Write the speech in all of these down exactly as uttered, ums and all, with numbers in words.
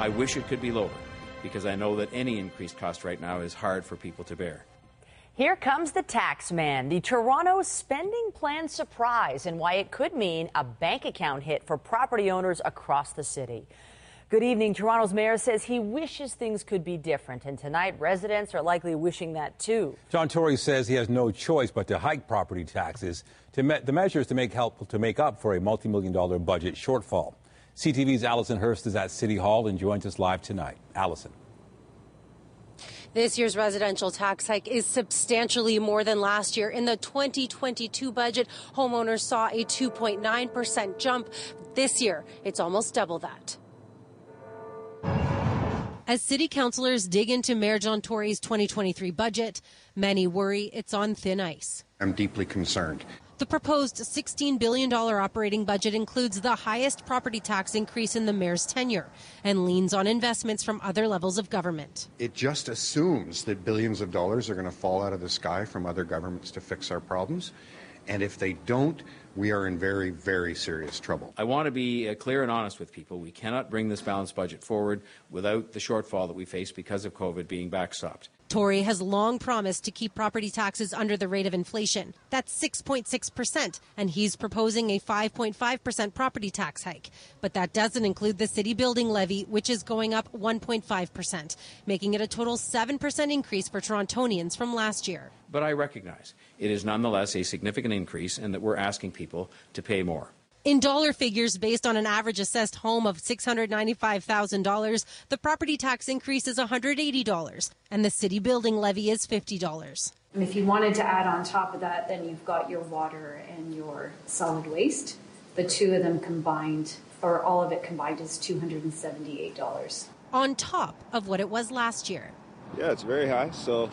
I wish it could be lower, because I know that any increased cost right now is hard for people to bear. Here comes the tax man, the Toronto spending plan surprise, and why it could mean a bank account hit for property owners across the city. Good evening. Toronto's mayor says he wishes things could be different, and tonight residents are likely wishing that too. John Tory says he has no choice but to hike property taxes. To me the measures to make help to make up for a multi-million dollar budget shortfall. C T V's Allison Hurst is at City Hall and joins us live tonight. Allison. This year's residential tax hike is substantially more than last year. In the twenty twenty-two budget, homeowners saw a two point nine percent jump. This year, it's almost double that. As city councillors dig into Mayor John Tory's twenty twenty-three budget, many worry it's on thin ice. I'm deeply concerned. The proposed sixteen billion dollar operating budget includes the highest property tax increase in the mayor's tenure and leans on investments from other levels of government. It just assumes that billions of dollars are going to fall out of the sky from other governments to fix our problems. And if they don't, we are in very, very serious trouble. I want to be uh, clear and honest with people. We cannot bring this balanced budget forward without the shortfall that we face because of COVID being backstopped. Tory has long promised to keep property taxes under the rate of inflation. That's six point six percent, and he's proposing a five point five percent property tax hike. But that doesn't include the city building levy, which is going up one point five percent, making it a total seven percent increase for Torontonians from last year. But I recognize it is nonetheless a significant increase and that we're asking people to pay more. In dollar figures, based on an average assessed home of six hundred ninety-five thousand dollars, the property tax increase is one hundred eighty dollars, and the city building levy is fifty dollars. If you wanted to add on top of that, then you've got your water and your solid waste. The two of them combined, or all of it combined, is two hundred seventy-eight dollars. On top of what it was last year. Yeah, it's very high, so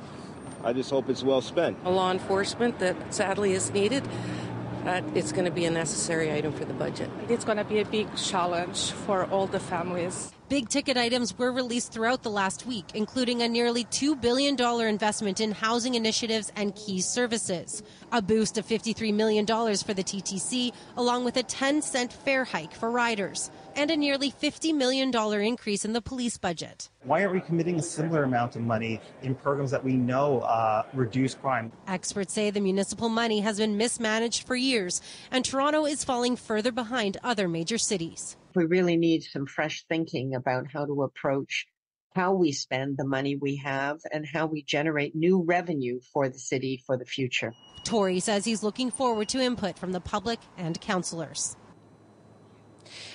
I just hope it's well spent. A law enforcement that sadly is needed. Uh, it's going to be a necessary item for the budget. It's going to be a big challenge for all the families. Big ticket items were released throughout the last week, including a nearly two billion dollar investment in housing initiatives and key services. A boost of fifty-three million dollars for the T T C, along with a ten cent fare hike for riders, and a nearly fifty million dollar increase in the police budget. Why aren't we committing a similar amount of money in programs that we know uh, reduce crime? Experts say the municipal money has been mismanaged for years, and Toronto is falling further behind other major cities. We really need some fresh thinking about how to approach how we spend the money we have and how we generate new revenue for the city for the future. Tory says he's looking forward to input from the public and councillors.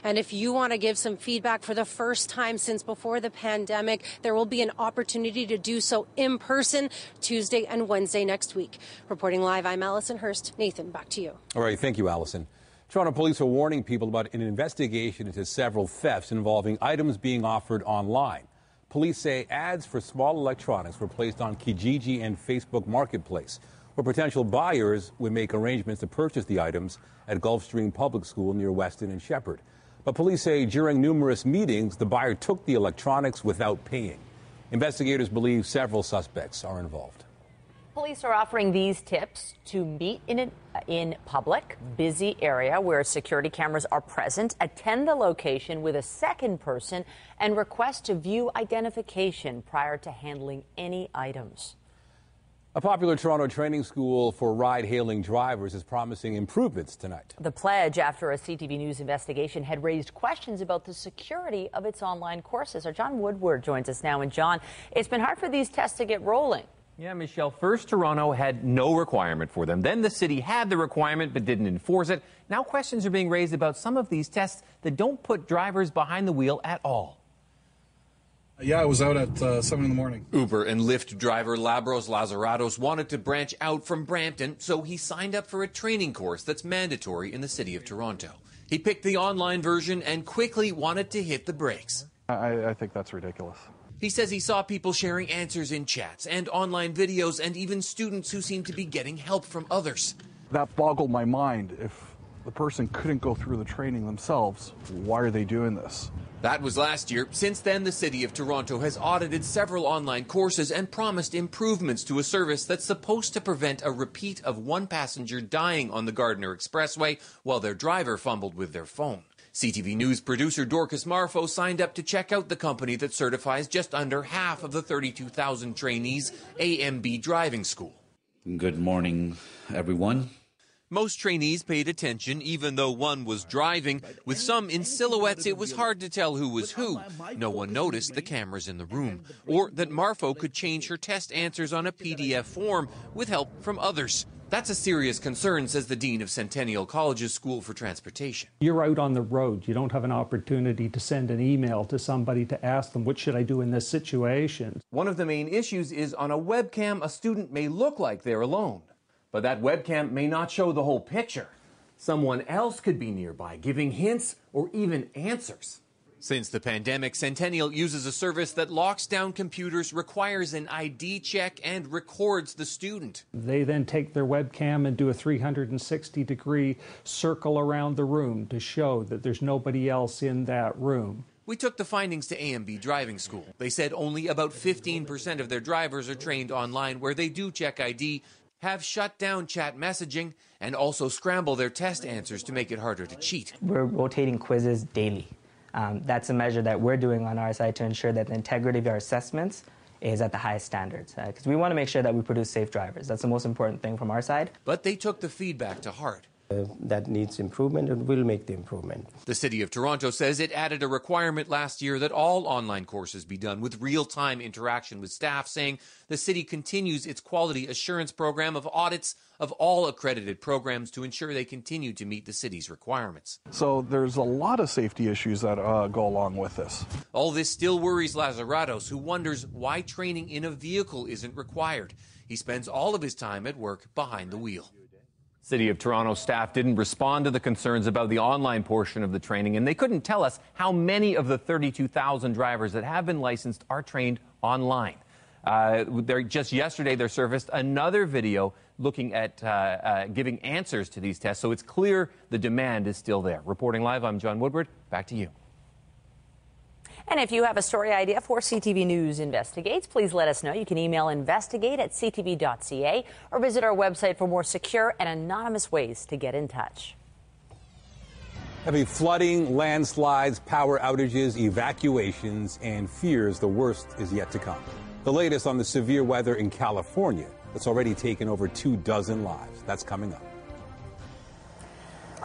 And if you want to give some feedback for the first time since before the pandemic, there will be an opportunity to do so in person Tuesday and Wednesday next week. Reporting live, I'm Allison Hurst. Nathan, back to you. All right. Thank you, Allison. Toronto police are warning people about an investigation into several thefts involving items being offered online. Police say ads for small electronics were placed on Kijiji and Facebook Marketplace, where potential buyers would make arrangements to purchase the items at Gulfstream Public School near Weston and Shepherd. But police say during numerous meetings, the buyer took the electronics without paying. Investigators believe several suspects are involved. Police are offering these tips to meet in an in public, busy area where security cameras are present, attend the location with a second person, and request to view identification prior to handling any items. A popular Toronto training school for ride-hailing drivers is promising improvements tonight. The pledge, after a C T V News investigation, had raised questions about the security of its online courses. Our John Woodward joins us now. And John, it's been hard for these tests to get rolling. Yeah, Michelle, first Toronto had no requirement for them. Then the city had the requirement but didn't enforce it. Now questions are being raised about some of these tests that don't put drivers behind the wheel at all. Yeah, I was out at uh, seven in the morning. Uber and Lyft driver Labros Lazarados wanted to branch out from Brampton, so he signed up for a training course that's mandatory in the city of Toronto. He picked the online version and quickly wanted to hit the brakes. I, I think that's ridiculous. He says he saw people sharing answers in chats and online videos and even students who seemed to be getting help from others. That boggled my mind. If the person couldn't go through the training themselves, why are they doing this? That was last year. Since then, the City of Toronto has audited several online courses and promised improvements to a service that's supposed to prevent a repeat of one passenger dying on the Gardiner Expressway while their driver fumbled with their phone. C T V News producer Dorcas Marfo signed up to check out the company that certifies just under half of the thirty-two thousand trainees A M B Driving School. Good morning, everyone. Most trainees paid attention, even though one was driving. With some in silhouettes, it was hard to tell who was who. No one noticed the cameras in the room, or that Marfo could change her test answers on a P D F form with help from others. That's a serious concern, says the dean of Centennial College's School for Transportation. You're out on the road. You don't have an opportunity to send an email to somebody to ask them, what should I do in this situation? One of the main issues is on a webcam, a student may look like they're alone. But that webcam may not show the whole picture. Someone else could be nearby, giving hints or even answers. Since the pandemic, Centennial uses a service that locks down computers, requires an I D check, and records the student. They then take their webcam and do a three hundred sixty degree circle around the room to show that there's nobody else in that room. We took the findings to A M B Driving School. They said only about fifteen percent of their drivers are trained online, where they do check I D, have shut down chat messaging, and also scramble their test answers to make it harder to cheat. We're rotating quizzes daily. Um, that's a measure that we're doing on our side to ensure that the integrity of our assessments is at the highest standards, because uh, we want to make sure that we produce safe drivers. That's the most important thing from our side. But they took the feedback to heart. Uh, that needs improvement, and we'll make the improvement. The City of Toronto says it added a requirement last year that all online courses be done with real-time interaction with staff, saying the city continues its quality assurance program of audits of all accredited programs to ensure they continue to meet the city's requirements. So there's a lot of safety issues that uh, go along with this. All this still worries Lazarados, who wonders why training in a vehicle isn't required. He spends all of his time at work behind the wheel. City of Toronto staff didn't respond to the concerns about the online portion of the training, and they couldn't tell us how many of the thirty-two thousand drivers that have been licensed are trained online. Uh, just yesterday, they surfaced another video looking at uh, uh, giving answers to these tests, so it's clear the demand is still there. Reporting live, I'm John Woodward. Back to you. And if you have a story idea for C T V News Investigates, please let us know. You can email investigate at c t v dot c a or visit our website for more secure and anonymous ways to get in touch. Heavy flooding, landslides, power outages, evacuations, and fears the worst is yet to come. The latest on the severe weather in California that's already taken over two dozen lives. That's coming up.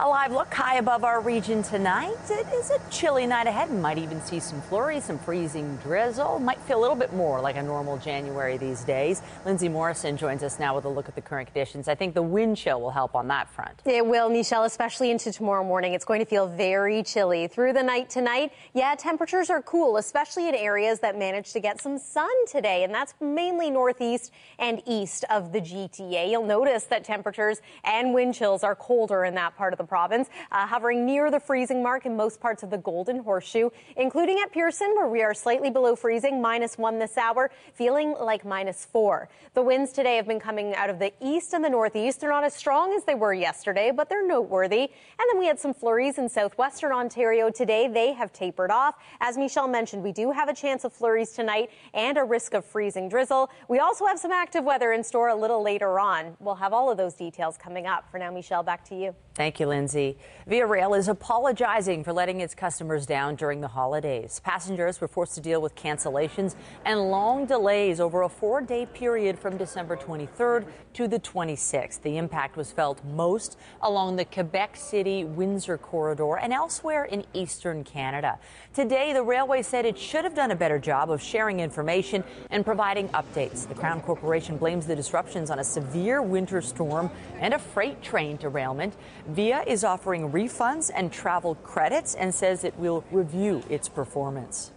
A live look high above our region tonight. It is a chilly night ahead. Might even see some flurries, some freezing drizzle. Might feel a little bit more like a normal January these days. Lindsay Morrison joins us now with a look at the current conditions. I think the wind chill will help on that front. It will, Nichelle, especially into tomorrow morning. It's going to feel very chilly through the night tonight. Yeah, temperatures are cool, especially in areas that managed to get some sun today, and that's mainly northeast and east of the G T A. You'll notice that temperatures and wind chills are colder in that part of the province, uh, hovering near the freezing mark in most parts of the Golden Horseshoe, including at Pearson, where we are slightly below freezing, minus one this hour, feeling like minus four. The winds today have been coming out of the east and the northeast. They're not as strong as they were yesterday, but they're noteworthy. And then we had some flurries in southwestern Ontario today. They have tapered off. As Michelle mentioned, we do have a chance of flurries tonight and a risk of freezing drizzle. We also have some active weather in store a little later on. We'll have all of those details coming up. For now, Michelle, back to you. Thank you, Lindsay. V I A Rail is apologizing for letting its customers down during the holidays. Passengers were forced to deal with cancellations and long delays over a four-day period from December twenty-third to the twenty-sixth. The impact was felt most along the Quebec City-Windsor corridor and elsewhere in eastern Canada. Today, the railway said it should have done a better job of sharing information and providing updates. The Crown Corporation blames the disruptions on a severe winter storm and a freight train derailment. V I A is offering refunds and travel credits and says it will review its performance.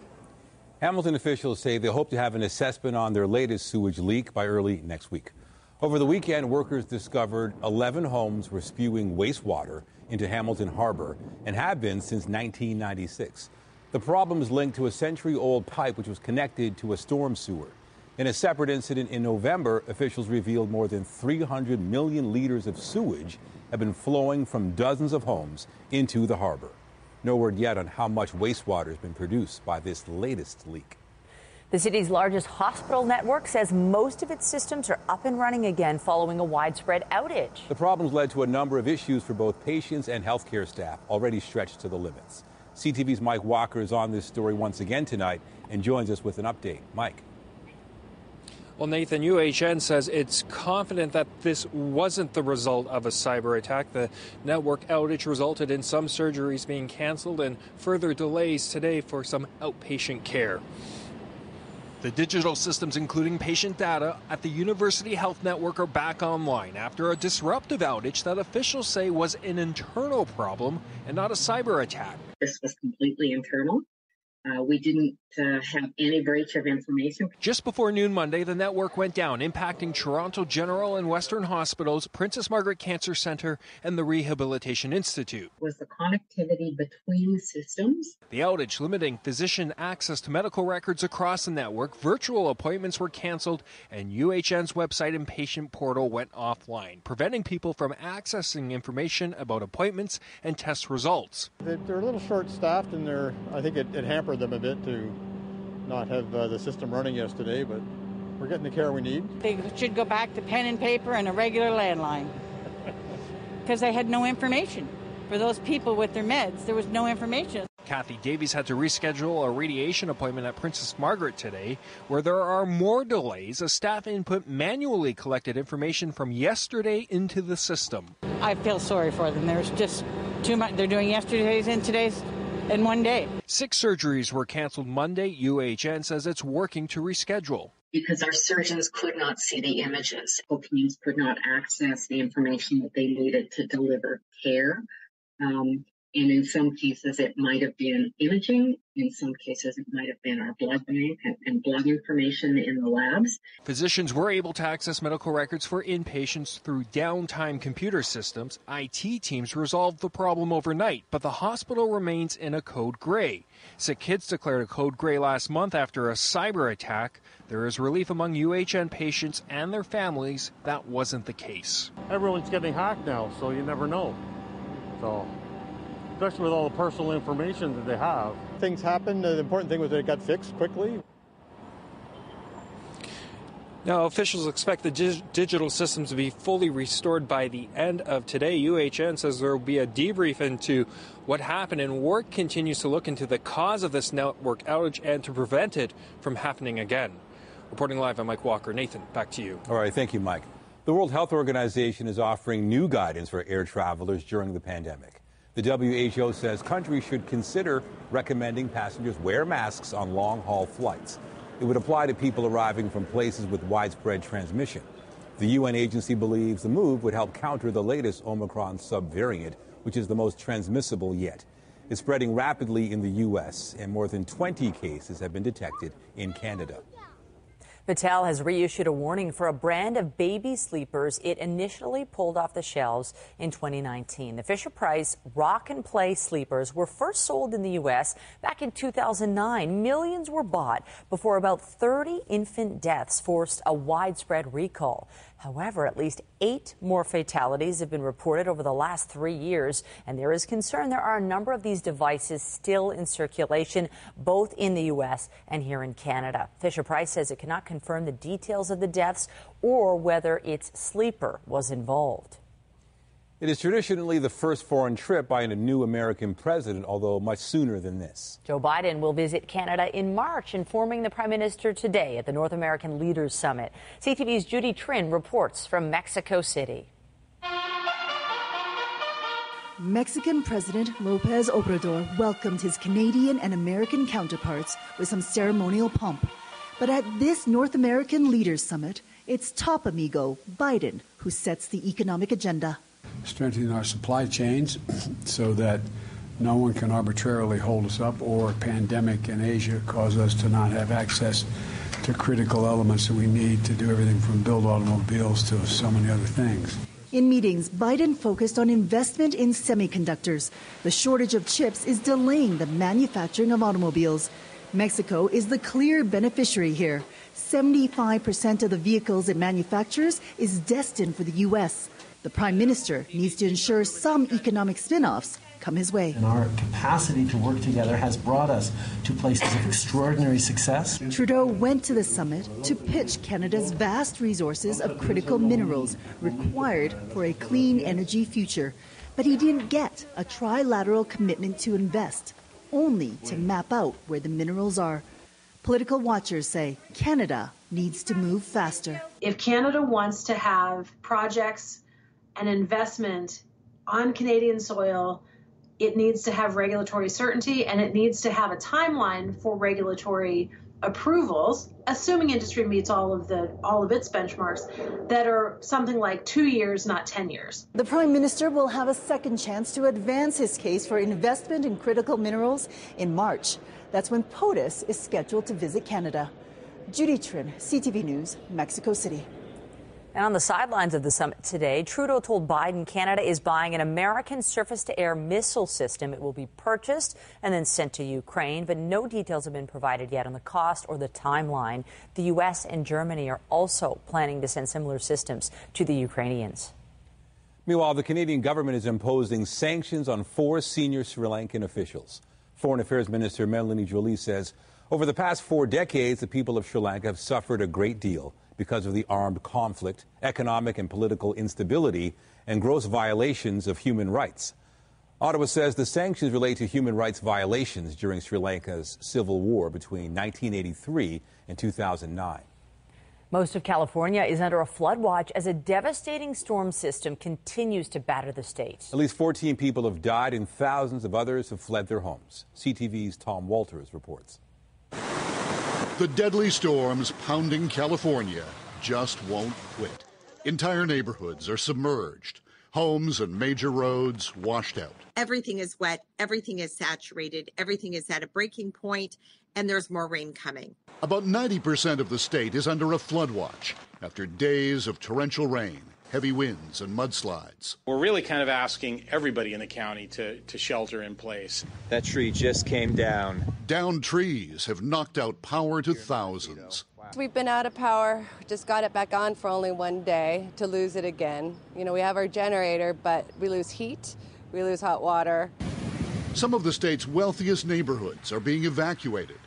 Hamilton officials say they hope to have an assessment on their latest sewage leak by early next week. Over the weekend, workers discovered eleven homes were spewing wastewater into Hamilton Harbor and have been since nineteen ninety-six. The problem is linked to a century-old pipe which was connected to a storm sewer. In a separate incident in November, officials revealed more than three hundred million liters of sewage have been flowing from dozens of homes into the harbor. No word yet on how much wastewater has been produced by this latest leak. The city's largest hospital network says most of its systems are up and running again following a widespread outage. The problems led to a number of issues for both patients and healthcare staff, already stretched to the limits. C T V's Mike Walker is on this story once again tonight and joins us with an update. Mike. Well, Nathan, U H N says it's confident that this wasn't the result of a cyber attack. The network outage resulted in some surgeries being canceled and further delays today for some outpatient care. The digital systems, including patient data, at the University Health Network are back online after a disruptive outage that officials say was an internal problem and not a cyber attack. This was completely internal. Uh, we didn't uh, have any breach of information. Just before noon Monday, the network went down, impacting Toronto General and Western Hospitals, Princess Margaret Cancer Centre, and the Rehabilitation Institute. Was the connectivity between systems. The outage limiting physician access to medical records across the network, virtual appointments were cancelled, and U H N's website and patient portal went offline, preventing people from accessing information about appointments and test results. They're a little short-staffed, and they're, I think it, it hampers them a bit to not have uh, the system running yesterday, but we're getting the care we need. They should go back to pen and paper and a regular landline because they had no information. For those people with their meds, there was no information. Kathy Davies had to reschedule a radiation appointment at Princess Margaret today, where there are more delays as staff input manually collected information from yesterday into the system. I feel sorry for them. There's just too much. They're doing yesterday's and today's in one day. Six surgeries were canceled Monday. U H N says it's working to reschedule. Because our surgeons could not see the images. Communities could not access the information that they needed to deliver care. Um, and in some cases, it might have been imaging. In some cases, it might have been our blood bank and blood information in the labs. Physicians were able to access medical records for inpatients through downtime computer systems. I T teams resolved the problem overnight, but the hospital remains in a code gray. Sick Kids declared a code gray last month after a cyber attack. There is relief among U H N patients and their families. That wasn't the case. Everyone's getting hacked now, so you never know. So, especially with all the personal information that they have. Things happened. The important thing was that it got fixed quickly. Now, officials expect the dig- digital systems to be fully restored by the end of today. U H N says there will be a debrief into what happened, and work continues to look into the cause of this network outage and to prevent it from happening again. Reporting live, I'm Mike Walker. Nathan, back to you. All right. Thank you, Mike. The World Health Organization is offering new guidance for air travelers during the pandemic. The W H O says countries should consider recommending passengers wear masks on long-haul flights. It would apply to people arriving from places with widespread transmission. The U N agency believes the move would help counter the latest Omicron subvariant, which is the most transmissible yet. It's spreading rapidly in the U S, and more than twenty cases have been detected in Canada. Mattel has reissued a warning for a brand of baby sleepers it initially pulled off the shelves in twenty nineteen. The Fisher-Price Rock and Play sleepers were first sold in the U S back in two thousand nine. Millions were bought before about thirty infant deaths forced a widespread recall. However, at least eight more fatalities have been reported over the last three years, and there is concern there are a number of these devices still in circulation, both in the U S and here in Canada. Fisher-Price says it cannot confirm the details of the deaths or whether its sleeper was involved. It is traditionally the first foreign trip by a new American president, although much sooner than this. Joe Biden will visit Canada in March, informing the Prime Minister today at the North American Leaders Summit. C T V's Judy Trinh reports from Mexico City. Mexican President López Obrador welcomed his Canadian and American counterparts with some ceremonial pomp. But at this North American Leaders Summit, it's top amigo, Biden, who sets the economic agenda. Strengthening our supply chains so that no one can arbitrarily hold us up, or a pandemic in Asia cause us to not have access to critical elements that we need to do everything from build automobiles to so many other things. In meetings, Biden focused on investment in semiconductors. The shortage of chips is delaying the manufacturing of automobiles. Mexico is the clear beneficiary here. seventy-five percent of the vehicles it manufactures is destined for the U S. The Prime Minister needs to ensure some economic spin-offs come his way. And our capacity to work together has brought us to places of extraordinary success. Trudeau went to the summit to pitch Canada's vast resources of critical minerals required for a clean energy future. But he didn't get a trilateral commitment to invest, only to map out where the minerals are. Political watchers say Canada needs to move faster. If Canada wants to have projects and investment on Canadian soil, it needs to have regulatory certainty, and it needs to have a timeline for regulatory approvals, assuming industry meets all of the all of its benchmarks, that are something like two years, not ten years. The Prime Minister will have a second chance to advance his case for investment in critical minerals in March. That's when POTUS is scheduled to visit Canada. Judy Trinh, C T V News, Mexico City. And on the sidelines of the summit today, Trudeau told Biden Canada is buying an American surface-to-air missile system. It will be purchased and then sent to Ukraine, but no details have been provided yet on the cost or the timeline. The U S and Germany are also planning to send similar systems to the Ukrainians. Meanwhile, the Canadian government is imposing sanctions on four senior Sri Lankan officials. Foreign Affairs Minister Melanie Joly says over the past four decades, the people of Sri Lanka have suffered a great deal because of the armed conflict, economic and political instability, and gross violations of human rights. Ottawa says the sanctions relate to human rights violations during Sri Lanka's civil war between nineteen eighty-three and two thousand nine. Most of California is under a flood watch as a devastating storm system continues to batter the state. At least fourteen people have died and thousands of others have fled their homes. C T V's Tom Walters reports. The deadly storms pounding California just won't quit. Entire neighborhoods are submerged. Homes and major roads washed out. Everything is wet. Everything is saturated. Everything is at a breaking point, and there's more rain coming. About ninety percent of the state is under a flood watch after days of torrential rain, heavy winds and mudslides. We're really kind of asking everybody in the county to, to shelter in place. That tree just came down. Downed trees have knocked out power to thousands. We've been out of power, just got it back on for only one day to lose it again. You know, we have our generator, but we lose heat, we lose hot water. Some of the state's wealthiest neighborhoods are being evacuated.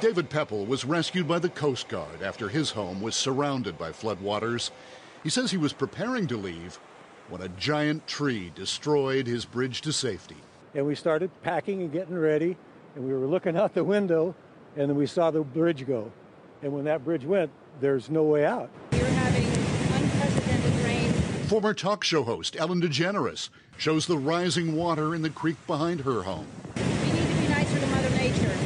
David Peppel was rescued by the Coast Guard after his home was surrounded by floodwaters. He says he was preparing to leave when a giant tree destroyed his bridge to safety. And we started packing and getting ready, and we were looking out the window, and then we saw the bridge go. And when that bridge went, there's no way out. We were having unprecedented rain. Former talk show host Ellen DeGeneres shows the rising water in the creek behind her home. We need to be nicer to Mother Nature,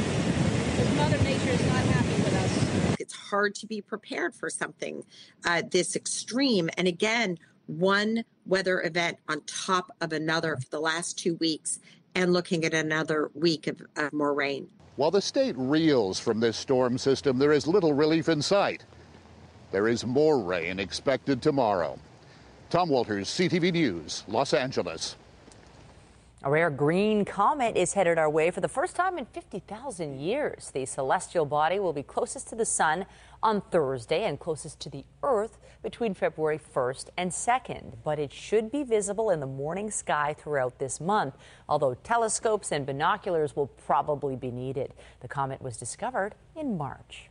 because Mother Nature is not happy with us. It's hard to be prepared for something uh, this extreme. And again, one weather event on top of another for the last two weeks and looking at another week of, of more rain. While the state reels from this storm system, there is little relief in sight. There is more rain expected tomorrow. Tom Walters, C T V News, Los Angeles. A rare green comet is headed our way for the first time in fifty thousand years. The celestial body will be closest to the sun on Thursday and closest to the Earth between February first and second. But it should be visible in the morning sky throughout this month, although telescopes and binoculars will probably be needed. The comet was discovered in March.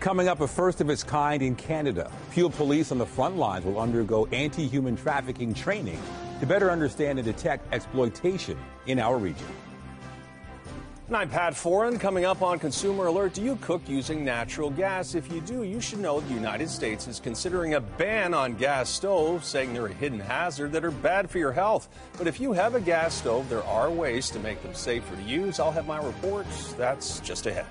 Coming up, a first of its kind in Canada. Peel police on the front lines will undergo anti-human trafficking training to better understand and detect exploitation in our region. And I'm Pat Foran. Coming up on Consumer Alert, do you cook using natural gas? If you do, you should know the United States is considering a ban on gas stoves, saying they're a hidden hazard that are bad for your health. But if you have a gas stove, there are ways to make them safer to use. I'll have my reports. That's just ahead.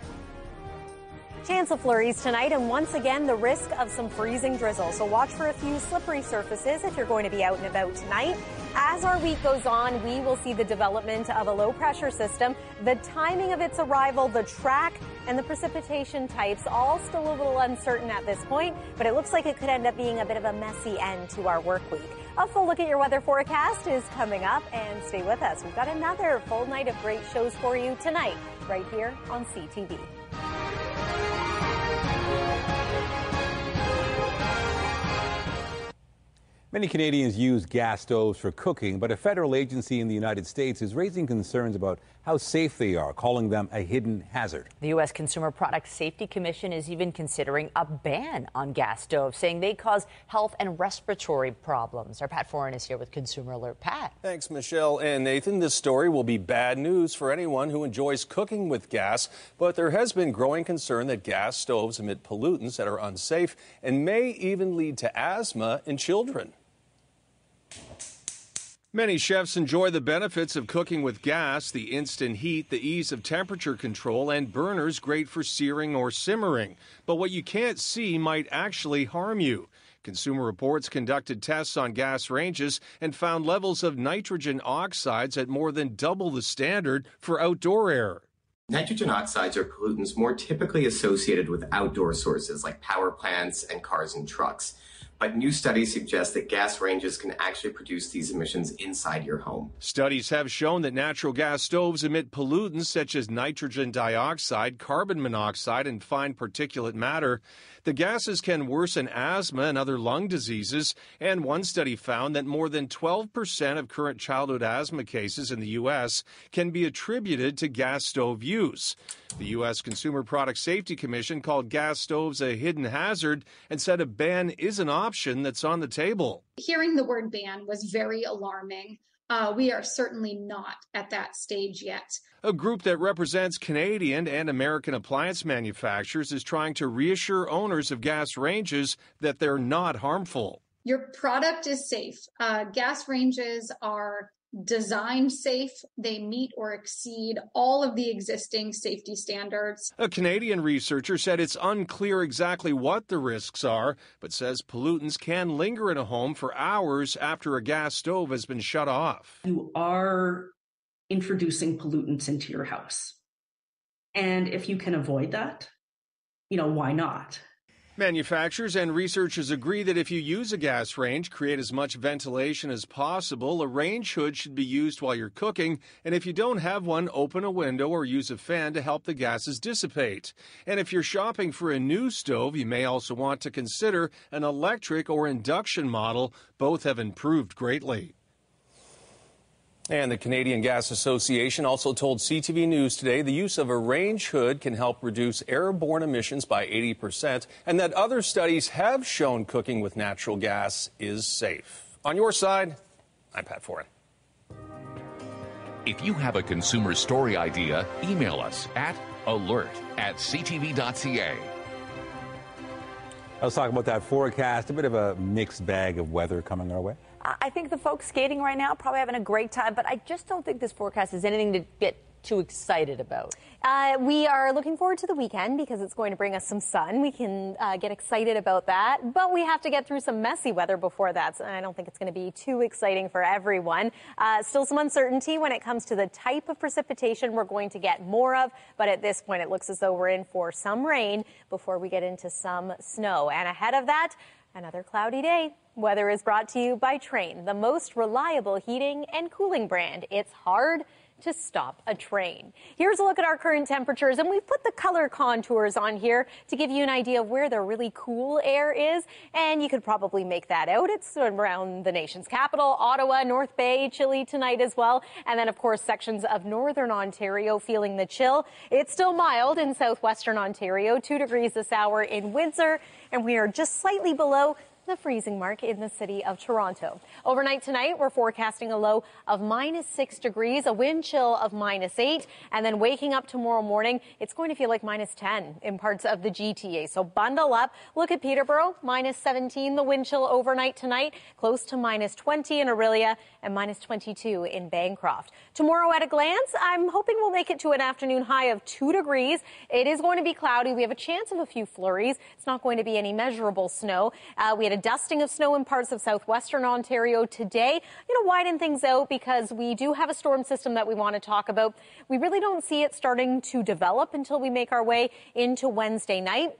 Chance of flurries tonight, and once again the risk of some freezing drizzle. So watch for a few slippery surfaces if you're going to be out and about tonight. As our week goes on, we will see the development of a low pressure system, the timing of its arrival, the track, and the precipitation types, all still a little uncertain at this point, but it looks like it could end up being a bit of a messy end to our work week. A full look at your weather forecast is coming up, and stay with us. We've got another full night of great shows for you tonight, right here on C T V. Many Canadians use gas stoves for cooking, but a federal agency in the United States is raising concerns about how safe they are, calling them a hidden hazard. The U S Consumer Product Safety Commission is even considering a ban on gas stoves, saying they cause health and respiratory problems. Our Pat Foran is here with Consumer Alert. Pat. Thanks, Michelle and Nathan. This story will be bad news for anyone who enjoys cooking with gas, but there has been growing concern that gas stoves emit pollutants that are unsafe and may even lead to asthma in children. Many chefs enjoy the benefits of cooking with gas, the instant heat, the ease of temperature control, and burners great for searing or simmering. But what you can't see might actually harm you. Consumer Reports conducted tests on gas ranges and found levels of nitrogen oxides at more than double the standard for outdoor air. Nitrogen oxides are pollutants more typically associated with outdoor sources like power plants and cars and trucks. But new studies suggest that gas ranges can actually produce these emissions inside your home. Studies have shown that natural gas stoves emit pollutants such as nitrogen dioxide, carbon monoxide, and fine particulate matter. The gases can worsen asthma and other lung diseases, and one study found that more than twelve percent of current childhood asthma cases in the U S can be attributed to gas stove use. The U S Consumer Product Safety Commission called gas stoves a hidden hazard and said a ban is an option that's on the table. Hearing the word ban was very alarming. Uh, we are certainly not at that stage yet. A group that represents Canadian and American appliance manufacturers is trying to reassure owners of gas ranges that they're not harmful. Your product is safe. Uh, gas ranges are designed safe. They meet or exceed all of the existing safety standards. A Canadian researcher said it's unclear exactly what the risks are, but says pollutants can linger in a home for hours after a gas stove has been shut off. You are introducing pollutants into your house. And if you can avoid that, you know, why not? Manufacturers and researchers agree that if you use a gas range, create as much ventilation as possible. A range hood should be used while you're cooking, and if you don't have one, open a window or use a fan to help the gases dissipate. And if you're shopping for a new stove, you may also want to consider an electric or induction model. Both have improved greatly. And the Canadian Gas Association also told C T V News today the use of a range hood can help reduce airborne emissions by eighty percent, and that other studies have shown cooking with natural gas is safe. On your side, I'm Pat Foran. If you have a consumer story idea, email us at alert at c t v dot c a. Let's talk about that forecast, a bit of a mixed bag of weather coming our way. I think the folks skating right now probably having a great time, but I just don't think this forecast is anything to get too excited about. Uh, we are looking forward to the weekend because it's going to bring us some sun. We can uh, get excited about that, but we have to get through some messy weather before that, so I don't think it's going to be too exciting for everyone. Uh, still some uncertainty when it comes to the type of precipitation we're going to get more of, but at this point it looks as though we're in for some rain before we get into some snow. And ahead of that, another cloudy day. Weather is brought to you by Trane, the most reliable heating and cooling brand. It's hard to stop a train. Here's a look at our current temperatures, and we've put the color contours on here to give you an idea of where the really cool air is, and you could probably make that out. It's around the nation's capital, Ottawa, North Bay, chilly tonight as well, and then of course sections of northern Ontario feeling the chill. It's still mild in southwestern Ontario, two degrees this hour in Windsor, and we are just slightly below the freezing mark in the city of Toronto. Overnight tonight, we're forecasting a low of minus six degrees, a wind chill of minus eight, and then waking up tomorrow morning, it's going to feel like minus ten in parts of the G T A. So bundle up. Look at Peterborough, minus seventeen, the wind chill overnight tonight, close to minus twenty in Orillia and minus twenty-two in Bancroft. Tomorrow at a glance, I'm hoping we'll make it to an afternoon high of two degrees. It is going to be cloudy. We have a chance of a few flurries. It's not going to be any measurable snow. Uh, we had a dusting of snow in parts of southwestern Ontario today. You know, widen things out because we do have a storm system that we want to talk about. We really don't see it starting to develop until we make our way into Wednesday night.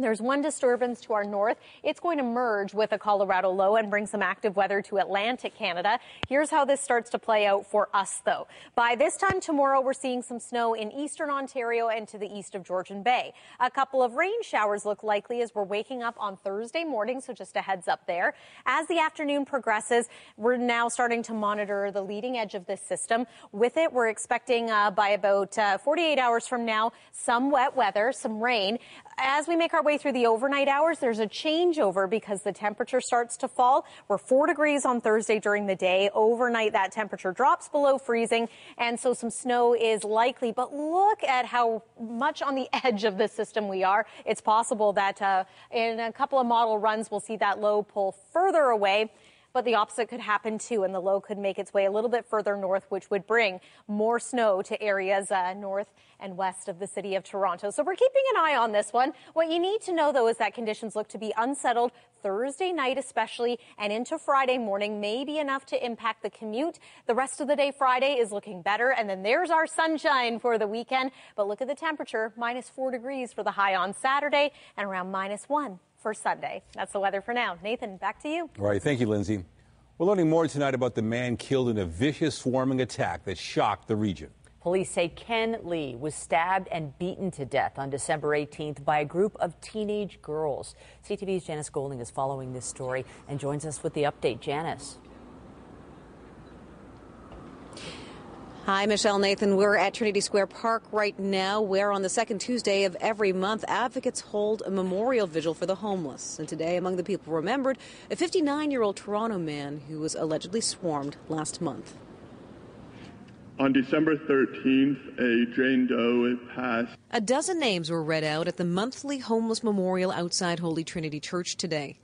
There's one disturbance to our north. It's going to merge with a Colorado low and bring some active weather to Atlantic Canada. Here's how this starts to play out for us, though. By this time tomorrow, we're seeing some snow in eastern Ontario and to the east of Georgian Bay. A couple of rain showers look likely as we're waking up on Thursday morning, so just a heads up there. As the afternoon progresses, we're now starting to monitor the leading edge of this system. With it, we're expecting uh, by about uh, forty-eight hours from now, some wet weather, some rain. As we make our way through the overnight hours, there's a changeover because the temperature starts to fall. We're four degrees on Thursday during the day. Overnight, that temperature drops below freezing, and so some snow is likely. But look at how much on the edge of this system we are. It's possible that uh, in a couple of model runs, we'll see that low pull further away. But the opposite could happen, too, and the low could make its way a little bit further north, which would bring more snow to areas uh, north and west of the city of Toronto. So we're keeping an eye on this one. What you need to know, though, is that conditions look to be unsettled Thursday night especially, and into Friday morning, may be enough to impact the commute. The rest of the day Friday is looking better, and then there's our sunshine for the weekend. But look at the temperature, minus four degrees for the high on Saturday and around minus one for Sunday. That's the weather for now. Nathan, back to you. All right. Thank you, Lindsay. We're learning more tonight about the man killed in a vicious swarming attack that shocked the region. Police say Ken Lee was stabbed and beaten to death on December eighteenth by a group of teenage girls. C T V's Janice Golding is following this story and joins us with the update. Janice. Hi, Michelle, Nathan. We're at Trinity Square Park right now, where on the second Tuesday of every month, advocates hold a memorial vigil for the homeless. And today, among the people remembered, a fifty-nine-year-old Toronto man who was allegedly swarmed last month. On December thirteenth, a Jane Doe passed. A dozen names were read out at the monthly homeless memorial outside Holy Trinity Church today.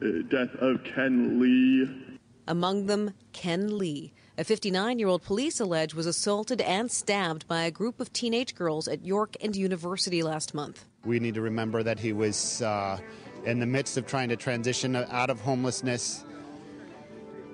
The death of Ken Lee. Among them, Ken Lee, a fifty-nine-year-old police allege was assaulted and stabbed by a group of teenage girls at York and University last month. We need to remember that he was uh, in the midst of trying to transition out of homelessness,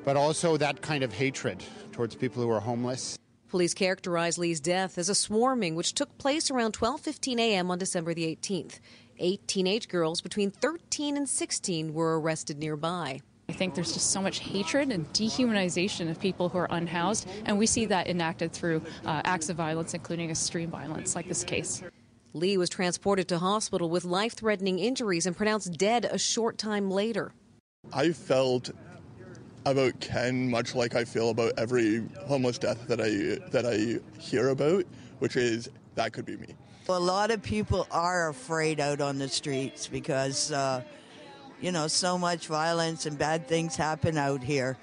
but also that kind of hatred towards people who are homeless. Police characterized Lee's death as a swarming, which took place around twelve fifteen a m on December the eighteenth. Eight teenage girls between thirteen and sixteen were arrested nearby. I think there's just so much hatred and dehumanization of people who are unhoused, and we see that enacted through uh, acts of violence, including extreme violence like this case. Lee was transported to hospital with life-threatening injuries and pronounced dead a short time later. I felt about Ken much like I feel about every homeless death that I that I hear about, which is that could be me. A lot of people are afraid out on the streets because uh, you know, so much violence and bad things happen out here.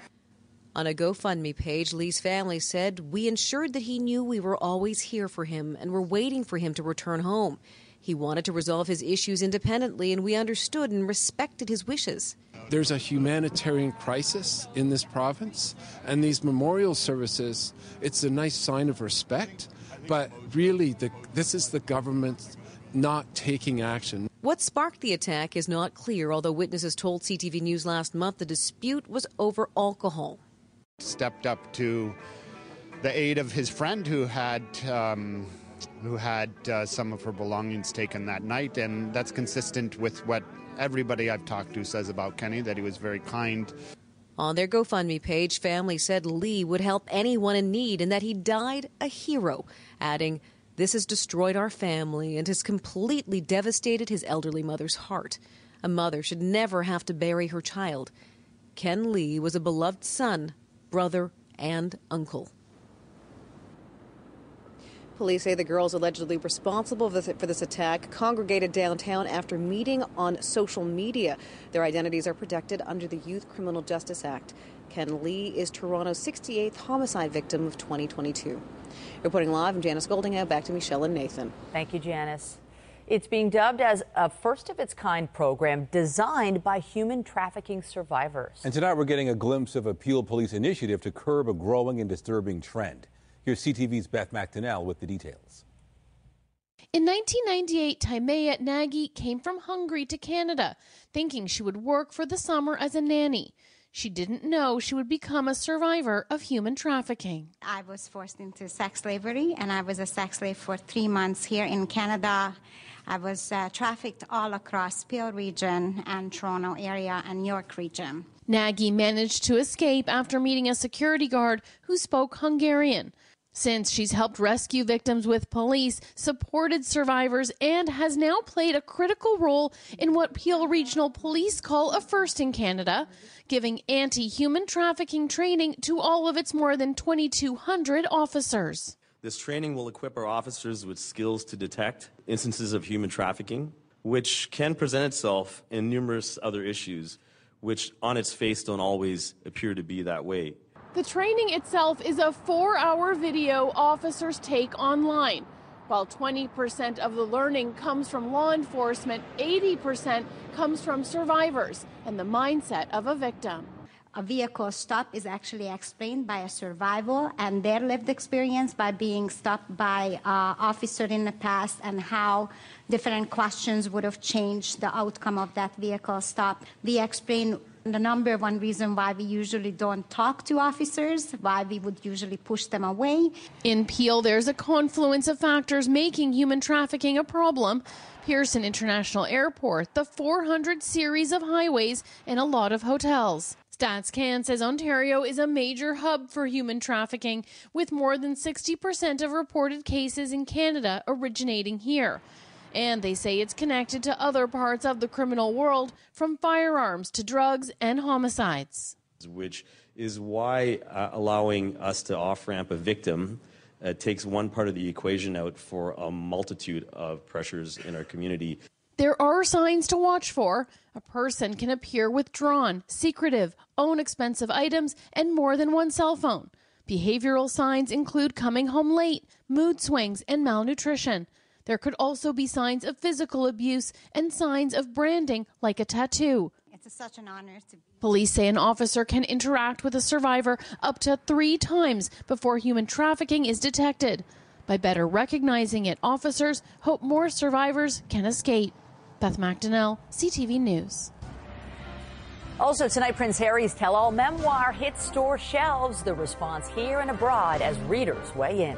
On a GoFundMe page, Lee's family said, "We ensured that he knew we were always here for him and were waiting for him to return home. He wanted to resolve his issues independently, and we understood and respected his wishes." There's a humanitarian crisis in this province, and these memorial services, it's a nice sign of respect, but really the, this is the government not taking action. What sparked the attack is not clear, although witnesses told C T V News last month the dispute was over alcohol. Stepped up to the aid of his friend who had... Um, who had uh, some of her belongings taken that night, and that's consistent with what everybody I've talked to says about Kenny, that he was very kind. On their GoFundMe page, family said Lee would help anyone in need and that he died a hero, adding, "This has destroyed our family and has completely devastated his elderly mother's heart. A mother should never have to bury her child." Ken Lee was a beloved son, brother, and uncle. Police say the girls allegedly responsible for this attack congregated downtown after meeting on social media. Their identities are protected under the Youth Criminal Justice Act. Ken Lee is Toronto's sixty-eighth homicide victim of twenty twenty-two. Reporting live, I'm Janice Golding. Now back to Michelle and Nathan. Thank you, Janice. It's being dubbed as a first-of-its-kind program designed by human trafficking survivors. And tonight we're getting a glimpse of a Peel Police initiative to curb a growing and disturbing trend. Here's C T V's Beth McDonnell with the details. In nineteen ninety-eight, Taiméa Nagy came from Hungary to Canada, thinking she would work for the summer as a nanny. She didn't know she would become a survivor of human trafficking. I was forced into sex slavery, and I was a sex slave for three months here in Canada. I was uh, trafficked all across Peel Region and Toronto area and York Region. Nagy managed to escape after meeting a security guard who spoke Hungarian. Since, she's helped rescue victims with police, supported survivors, and has now played a critical role in what Peel Regional Police call a first in Canada, giving anti-human trafficking training to all of its more than twenty-two hundred officers. This training will equip our officers with skills to detect instances of human trafficking, which can present itself in numerous other issues, which on its face don't always appear to be that way. The training itself is a four-hour video officers take online. While twenty percent of the learning comes from law enforcement, eighty percent comes from survivors and the mindset of a victim. A vehicle stop is actually explained by a survivor and their lived experience by being stopped by an officer in the past and how different questions would have changed the outcome of that vehicle stop. We explain the number one reason why we usually don't talk to officers, why we would usually push them away. In Peel, there's a confluence of factors making human trafficking a problem. Pearson International Airport, the four hundred series of highways, and a lot of hotels. Stats Can says Ontario is a major hub for human trafficking, with more than sixty percent of reported cases in Canada originating here. And they say it's connected to other parts of the criminal world, from firearms to drugs and homicides. Which is why uh, allowing us to off-ramp a victim uh, takes one part of the equation out for a multitude of pressures in our community. There are signs to watch for. A person can appear withdrawn, secretive, own expensive items, and more than one cell phone. Behavioral signs include coming home late, mood swings, and malnutrition. There could also be signs of physical abuse and signs of branding, like a tattoo. It's such an honor to be. Police say an officer can interact with a survivor up to three times before human trafficking is detected. By better recognizing it, officers hope more survivors can escape. Beth McDonnell, C T V News. Also tonight, Prince Harry's tell-all memoir hits store shelves. The response here and abroad as readers weigh in.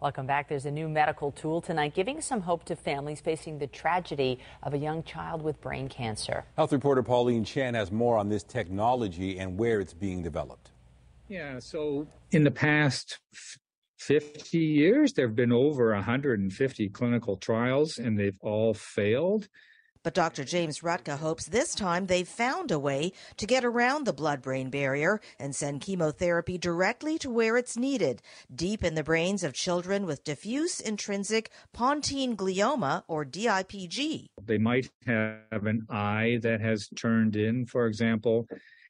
Welcome back. There's a new medical tool tonight giving some hope to families facing the tragedy of a young child with brain cancer. Health reporter Pauline Chan has more on this technology and where it's being developed. Yeah, so in the past fifty years, there have been over one hundred fifty clinical trials, and they've all failed. But Doctor James Rutka hopes this time they've found a way to get around the blood-brain barrier and send chemotherapy directly to where it's needed, deep in the brains of children with diffuse intrinsic pontine glioma, or D I P G. They might have an eye that has turned in, for example.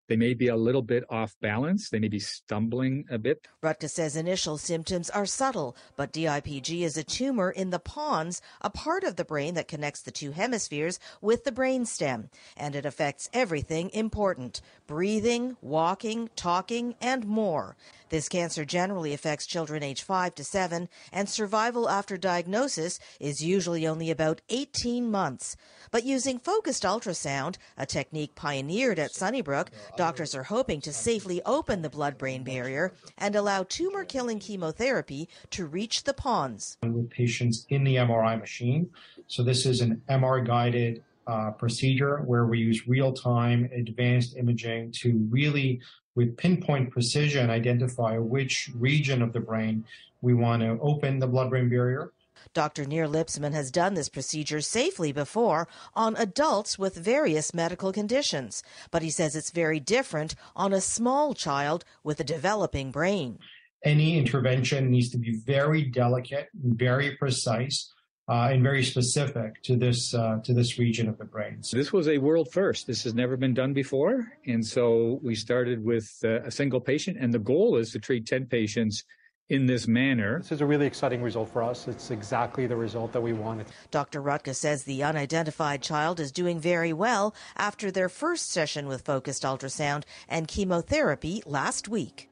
They may be a little bit off balance. They may be stumbling a bit. Rutka says initial symptoms are subtle, but D I P G is a tumor in the pons, a part of the brain that connects the two hemispheres with the brainstem, and it affects everything important: breathing, walking, talking, and more. This cancer generally affects children age five to seven, and survival after diagnosis is usually only about eighteen months. But using focused ultrasound, a technique pioneered at Sunnybrook, doctors are hoping to safely open the blood-brain barrier and allow tumor-killing chemotherapy to reach the pons. With patients in the M R I machine, so this is an M R I-guided uh, procedure where we use real-time advanced imaging to really, with pinpoint precision, identify which region of the brain we want to open the blood-brain barrier. Doctor Nir Lipsman has done this procedure safely before on adults with various medical conditions, but he says it's very different on a small child with a developing brain. Any intervention needs to be very delicate, very precise, uh, and very specific to this uh, to this region of the brain. So this was a world first. This has never been done before, and so we started with uh, a single patient, and the goal is to treat ten patients in this manner. This is a really exciting result for us. It's exactly the result that we wanted. Doctor Rutka says the unidentified child is doing very well after their first session with focused ultrasound and chemotherapy last week.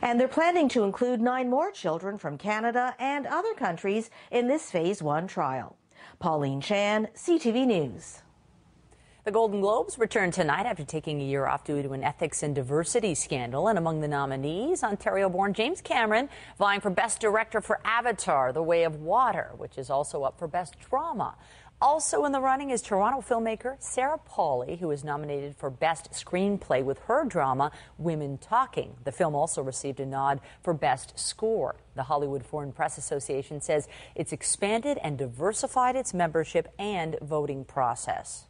And they're planning to include nine more children from Canada and other countries in this phase one trial. Pauline Chan, C T V News. The Golden Globes return tonight after taking a year off due to an ethics and diversity scandal. And among the nominees, Ontario-born James Cameron vying for Best Director for Avatar, The Way of Water, which is also up for Best Drama. Also in the running is Toronto filmmaker Sarah Pauley, who is nominated for Best Screenplay with her drama, Women Talking. The film also received a nod for Best Score. The Hollywood Foreign Press Association says it's expanded and diversified its membership and voting process.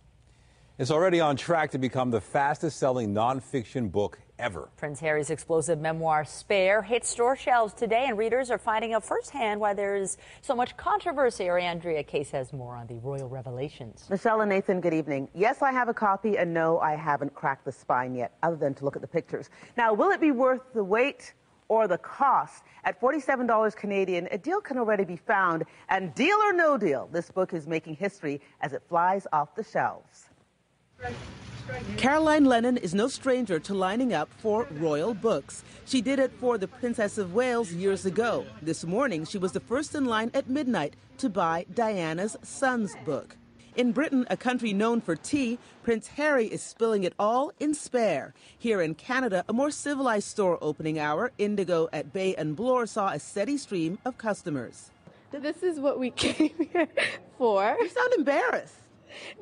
It's already on track to become the fastest-selling nonfiction book ever. Prince Harry's explosive memoir, Spare, hits store shelves today, and readers are finding out firsthand why there is so much controversy. Our Andrea Case has more on the royal revelations. Michelle and Nathan, good evening. Yes, I have a copy, and no, I haven't cracked the spine yet, other than to look at the pictures. Now, will it be worth the wait or the cost? At forty-seven dollars Canadian, a deal can already be found. And deal or no deal, this book is making history as it flies off the shelves. Caroline Lennon is no stranger to lining up for royal books. She did it for the Princess of Wales years ago. This morning, she was the first in line at midnight to buy Diana's son's book. In Britain, a country known for tea, Prince Harry is spilling it all in Spare. Here in Canada, a more civilized store opening hour, Indigo at Bay and Bloor, saw a steady stream of customers. This is what we came here for. You sound embarrassed.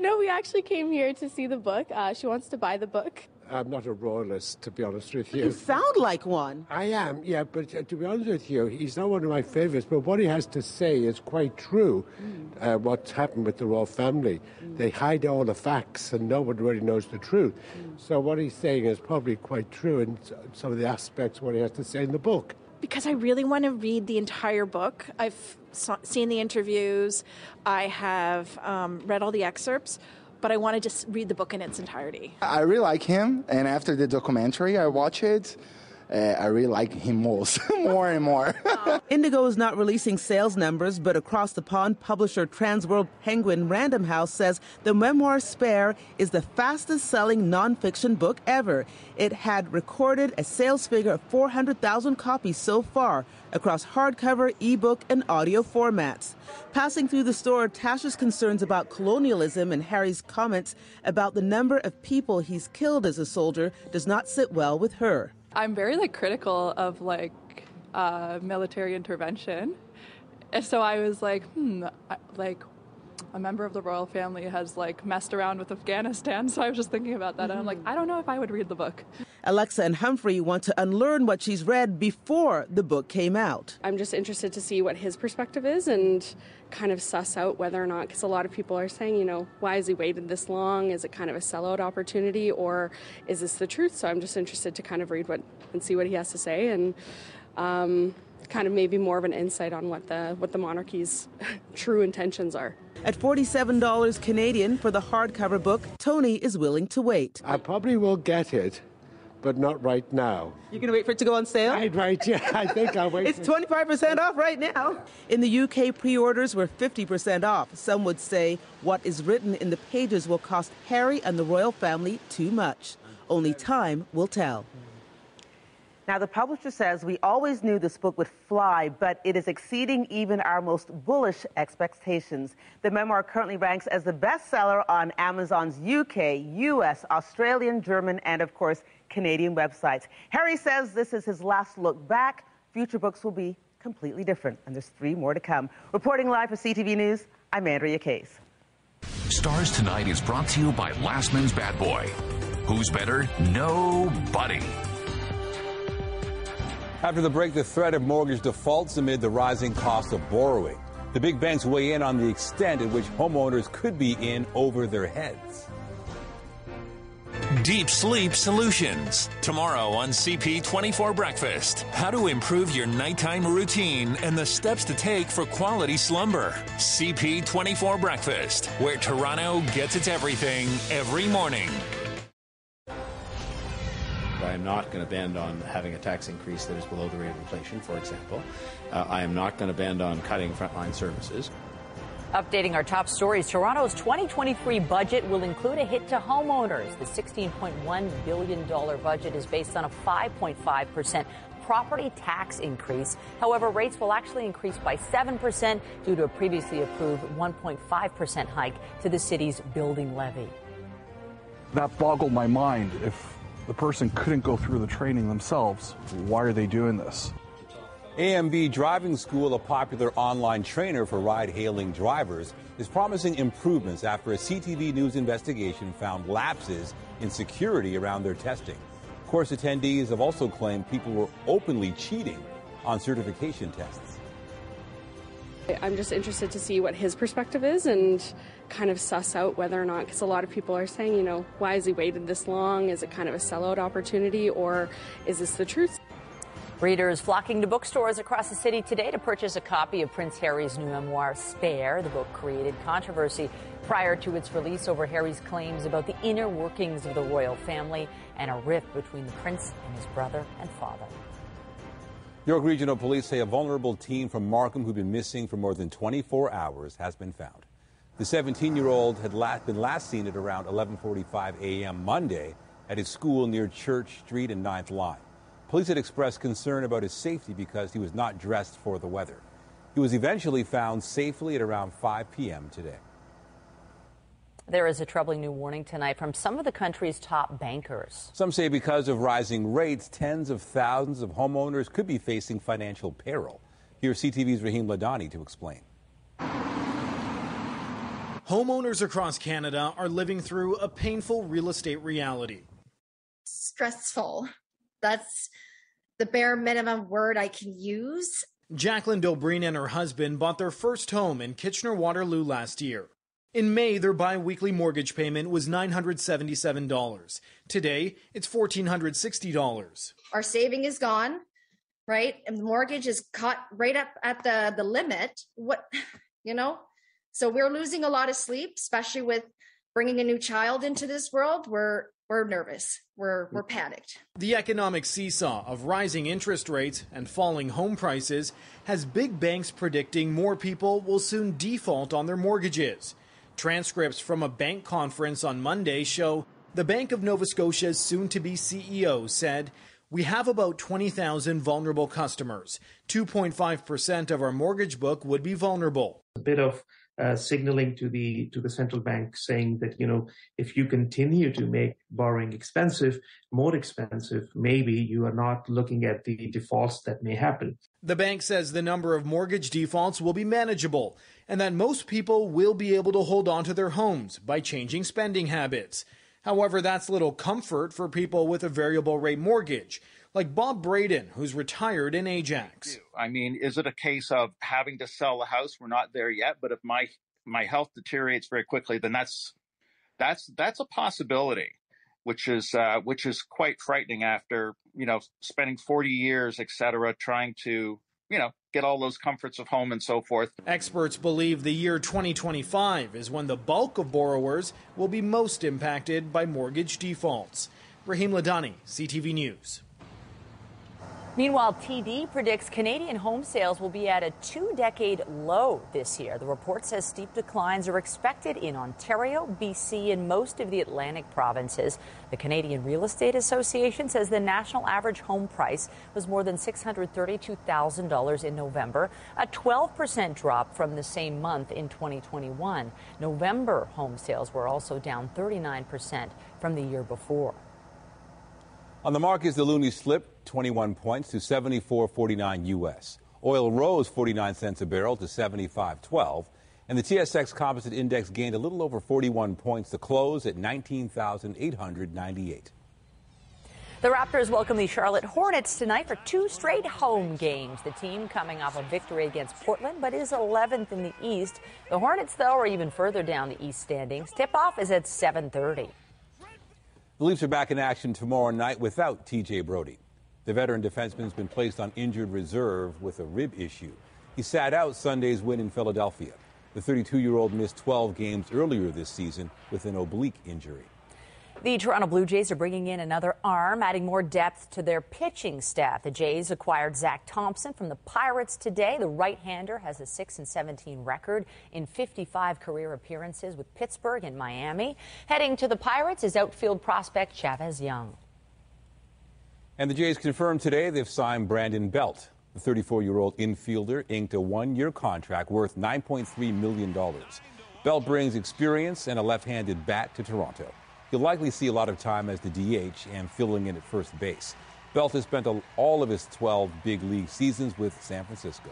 No, we actually came here to see the book. Uh, she wants to buy the book. I'm not a royalist, to be honest with you. You sound like one. I am, yeah, but uh, to be honest with you, he's not one of my favorites, but what he has to say is quite true, mm. uh, what's happened with the royal family. Mm. They hide all the facts, and no one really knows the truth. Mm. So what he's saying is probably quite true in some of the aspects of what he has to say in the book. Because I really want to read the entire book. I've saw, seen the interviews. I have um, read all the excerpts, but I want to just read the book in its entirety. I really like him, and after the documentary, I watch it. Uh, I really like him most, more and more. Indigo is not releasing sales numbers, but across the pond, publisher Transworld Penguin Random House says the memoir Spare is the fastest-selling nonfiction book ever. It had recorded a sales figure of four hundred thousand copies so far across hardcover, ebook, and audio formats. Passing through the store, Tasha's concerns about colonialism and Harry's comments about the number of people he's killed as a soldier does not sit well with her. I'm very like critical of like uh, military intervention, and so I was like, hmm, I, like a member of the royal family has like messed around with Afghanistan. So I was just thinking about that, mm-hmm. and I'm like, I don't know if I would read the book. Alexa and Humphrey want to unlearn what she's read before the book came out. I'm just interested to see what his perspective is and kind of suss out whether or not, because a lot of people are saying, you know, why has he waited this long? Is it kind of a sellout opportunity, or is this the truth? So I'm just interested to kind of read what and see what he has to say, and um, kind of maybe more of an insight on what the what the monarchy's true intentions are. At forty-seven dollars Canadian for the hardcover book, Tony is willing to wait. I probably will get it, but not right now. You're going to wait for it to go on sale? I'd wait, yeah, I think I'll wait. It's twenty-five percent off right now. In the U K, pre-orders were fifty percent off. Some would say what is written in the pages will cost Harry and the royal family too much. Only time will tell. Now, the publisher says we always knew this book would fly, but it is exceeding even our most bullish expectations. The memoir currently ranks as the bestseller on Amazon's U K, U S, Australian, German, and, of course, Canadian websites. Harry says this is his last look back. Future books will be completely different, and there's three more to come. Reporting live for C T V News, I'm Andrea Case. Stars Tonight is brought to you by Last Man's Bad Boy. Who's better? Nobody. After the break, the threat of mortgage defaults amid the rising cost of borrowing. The big banks weigh in on the extent at which homeowners could be in over their heads. Deep Sleep Solutions. Tomorrow on C P twenty-four Breakfast. How to improve your nighttime routine and the steps to take for quality slumber. C P twenty-four Breakfast, where Toronto gets its everything every morning. I am not going to bend on having a tax increase that is below the rate of inflation, for example. Uh, I am not going to bend on cutting frontline services. Updating our top stories, Toronto's twenty twenty-three budget will include a hit to homeowners. The sixteen point one billion dollars budget is based on a five point five percent property tax increase. However, rates will actually increase by seven percent due to a previously approved one point five percent hike to the city's building levy. that boggled my mind. If the person couldn't go through the training themselves, why are they doing this? A M B Driving School, a popular online trainer for ride-hailing drivers, is promising improvements after a C T V News investigation found lapses in security around their testing. Course attendees have also claimed people were openly cheating on certification tests. I'm just interested to see what his perspective is and kind of suss out whether or not, because a lot of people are saying, you know, why has he waited this long? Is it kind of a sellout opportunity, or is this the truth? Readers flocking to bookstores across the city today to purchase a copy of Prince Harry's new memoir, Spare. The book created controversy prior to its release over Harry's claims about the inner workings of the royal family and a rift between the prince and his brother and father. York Regional Police say a vulnerable teen from Markham who'd been missing for more than twenty-four hours has been found. The seventeen-year-old had last been last seen at around eleven forty-five a m Monday at his school near Church Street and ninth line. Police had expressed concern about his safety because he was not dressed for the weather. He was eventually found safely at around five p m today. There is a troubling new warning tonight from some of the country's top bankers. Some say because of rising rates, tens of thousands of homeowners could be facing financial peril. Here's C T V's Raheem Ladani to explain. Homeowners across Canada are living through a painful real estate reality. Stressful. That's the bare minimum word I can use. Jacqueline Dobrin and her husband bought their first home in Kitchener-Waterloo last year. In May, their bi-weekly mortgage payment was nine hundred seventy-seven dollars. Today, it's one thousand four hundred sixty dollars. Our saving is gone, right? And the mortgage is caught right up at the, the limit. What, you know? So we're losing a lot of sleep, especially with bringing a new child into this world. We're We're nervous. We're, we're panicked. The economic seesaw of rising interest rates and falling home prices has big banks predicting more people will soon default on their mortgages. Transcripts from a bank conference on Monday show the Bank of Nova Scotia's soon-to-be C E O said, "We have about twenty thousand vulnerable customers. two point five percent of our mortgage book would be vulnerable." A bit of Uh, signaling to the to the central bank saying that, you know, if you continue to make borrowing expensive, more expensive, maybe you are not looking at the defaults that may happen. The bank says the number of mortgage defaults will be manageable and that most people will be able to hold on to their homes by changing spending habits. However, that's little comfort for people with a variable rate mortgage, like Bob Braden, who's retired in Ajax. I mean, is it a case of having to sell a house? We're not there yet, but if my my health deteriorates very quickly, then that's that's that's a possibility, which is uh, which is quite frightening after, you know, spending forty years, et cetera, trying to, you know, get all those comforts of home and so forth. Experts believe the year twenty twenty-five is when the bulk of borrowers will be most impacted by mortgage defaults. Raheem Ladani, C T V News. Meanwhile, T D predicts Canadian home sales will be at a two-decade low this year. The report says steep declines are expected in Ontario, B C, and most of the Atlantic provinces. The Canadian Real Estate Association says the national average home price was more than six hundred thirty-two thousand dollars in November, a twelve percent drop from the same month in twenty twenty-one. November home sales were also down thirty-nine percent from the year before. On the market, the loonie slipped twenty-one points to seventy-four forty-nine U S. Oil rose forty-nine cents a barrel to seventy-five twelve, and the T S X Composite Index gained a little over forty-one points to close at nineteen thousand eight hundred ninety-eight. The Raptors welcome the Charlotte Hornets tonight for two straight home games. The team coming off a victory against Portland, but is eleventh in the East. The Hornets, though, are even further down the East standings. Tip-off is at seven thirty. The Leafs are back in action tomorrow night without T J Brody. The veteran defenseman has been placed on injured reserve with a rib issue. He sat out Sunday's win in Philadelphia. The thirty-two-year-old missed twelve games earlier this season with an oblique injury. The Toronto Blue Jays are bringing in another arm, adding more depth to their pitching staff. The Jays acquired Zach Thompson from the Pirates today. The right-hander has a six and seventeen record in fifty-five career appearances with Pittsburgh and Miami. Heading to the Pirates is outfield prospect Chavez Young. And the Jays confirmed today they've signed Brandon Belt. The thirty-four-year-old infielder inked a one-year contract worth nine point three million dollars. Belt brings experience and a left-handed bat to Toronto. he'll likely see a lot of time as the D H and filling in at first base. Belt has spent all of his twelve big league seasons with San Francisco.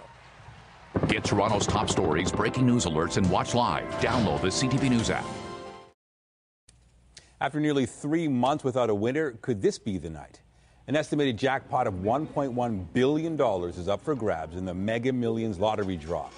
Get Toronto's top stories, breaking news alerts, and watch live. Download the C T V News app. After nearly three months without a winner, could this be the night? An estimated jackpot of one point one billion dollars is up for grabs in the Mega Millions lottery draw.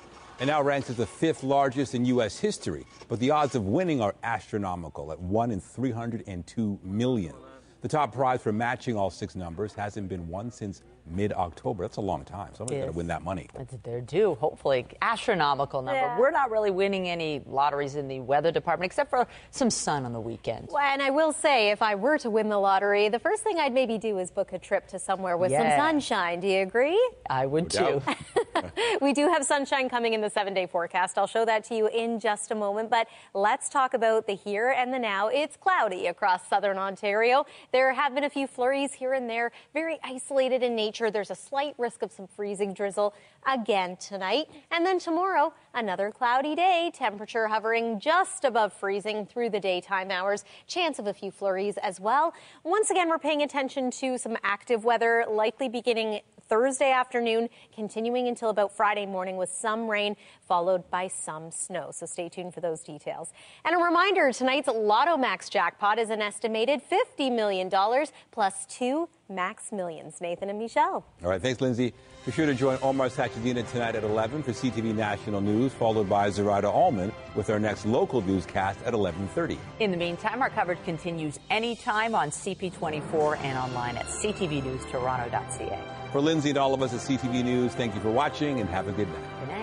It now ranks as the fifth largest in U S history, but the odds of winning are astronomical at one in three hundred two million. The top prize for matching all six numbers hasn't been won since mid-October. That's a long time. Somebody's got to win that money. That's their due, hopefully. Astronomical number. Yeah. We're not really winning any lotteries in the weather department, except for some sun on the weekend. Well, and I will say, if I were to win the lottery, the first thing I'd maybe do is book a trip to somewhere with yeah. some sunshine. Do you agree? I would, no too. We do have sunshine coming in the seven-day forecast. I'll show that to you in just a moment. But let's talk about the here and the now. It's cloudy across southern Ontario. There have been a few flurries here and there, very isolated in nature. There's a slight risk of some freezing drizzle again tonight. And then tomorrow, another cloudy day. Temperature hovering just above freezing through the daytime hours. Chance of a few flurries as well. Once again, we're paying attention to some active weather, likely beginning Thursday afternoon, continuing until about Friday morning with some rain, followed by some snow. So stay tuned for those details. And a reminder, tonight's Lotto Max jackpot is an estimated fifty million dollars plus two Max Millions. Nathan and Michelle. All right, thanks, Lindsay. Be sure to join Omar Sachedina tonight at eleven for C T V National News, followed by Zoraida Allman with our next local newscast at eleven thirty. In the meantime, our coverage continues anytime on C P twenty-four and online at c t v news toronto dot c a. For Lindsay and all of us at C T V News, thank you for watching and have a good night. Good night.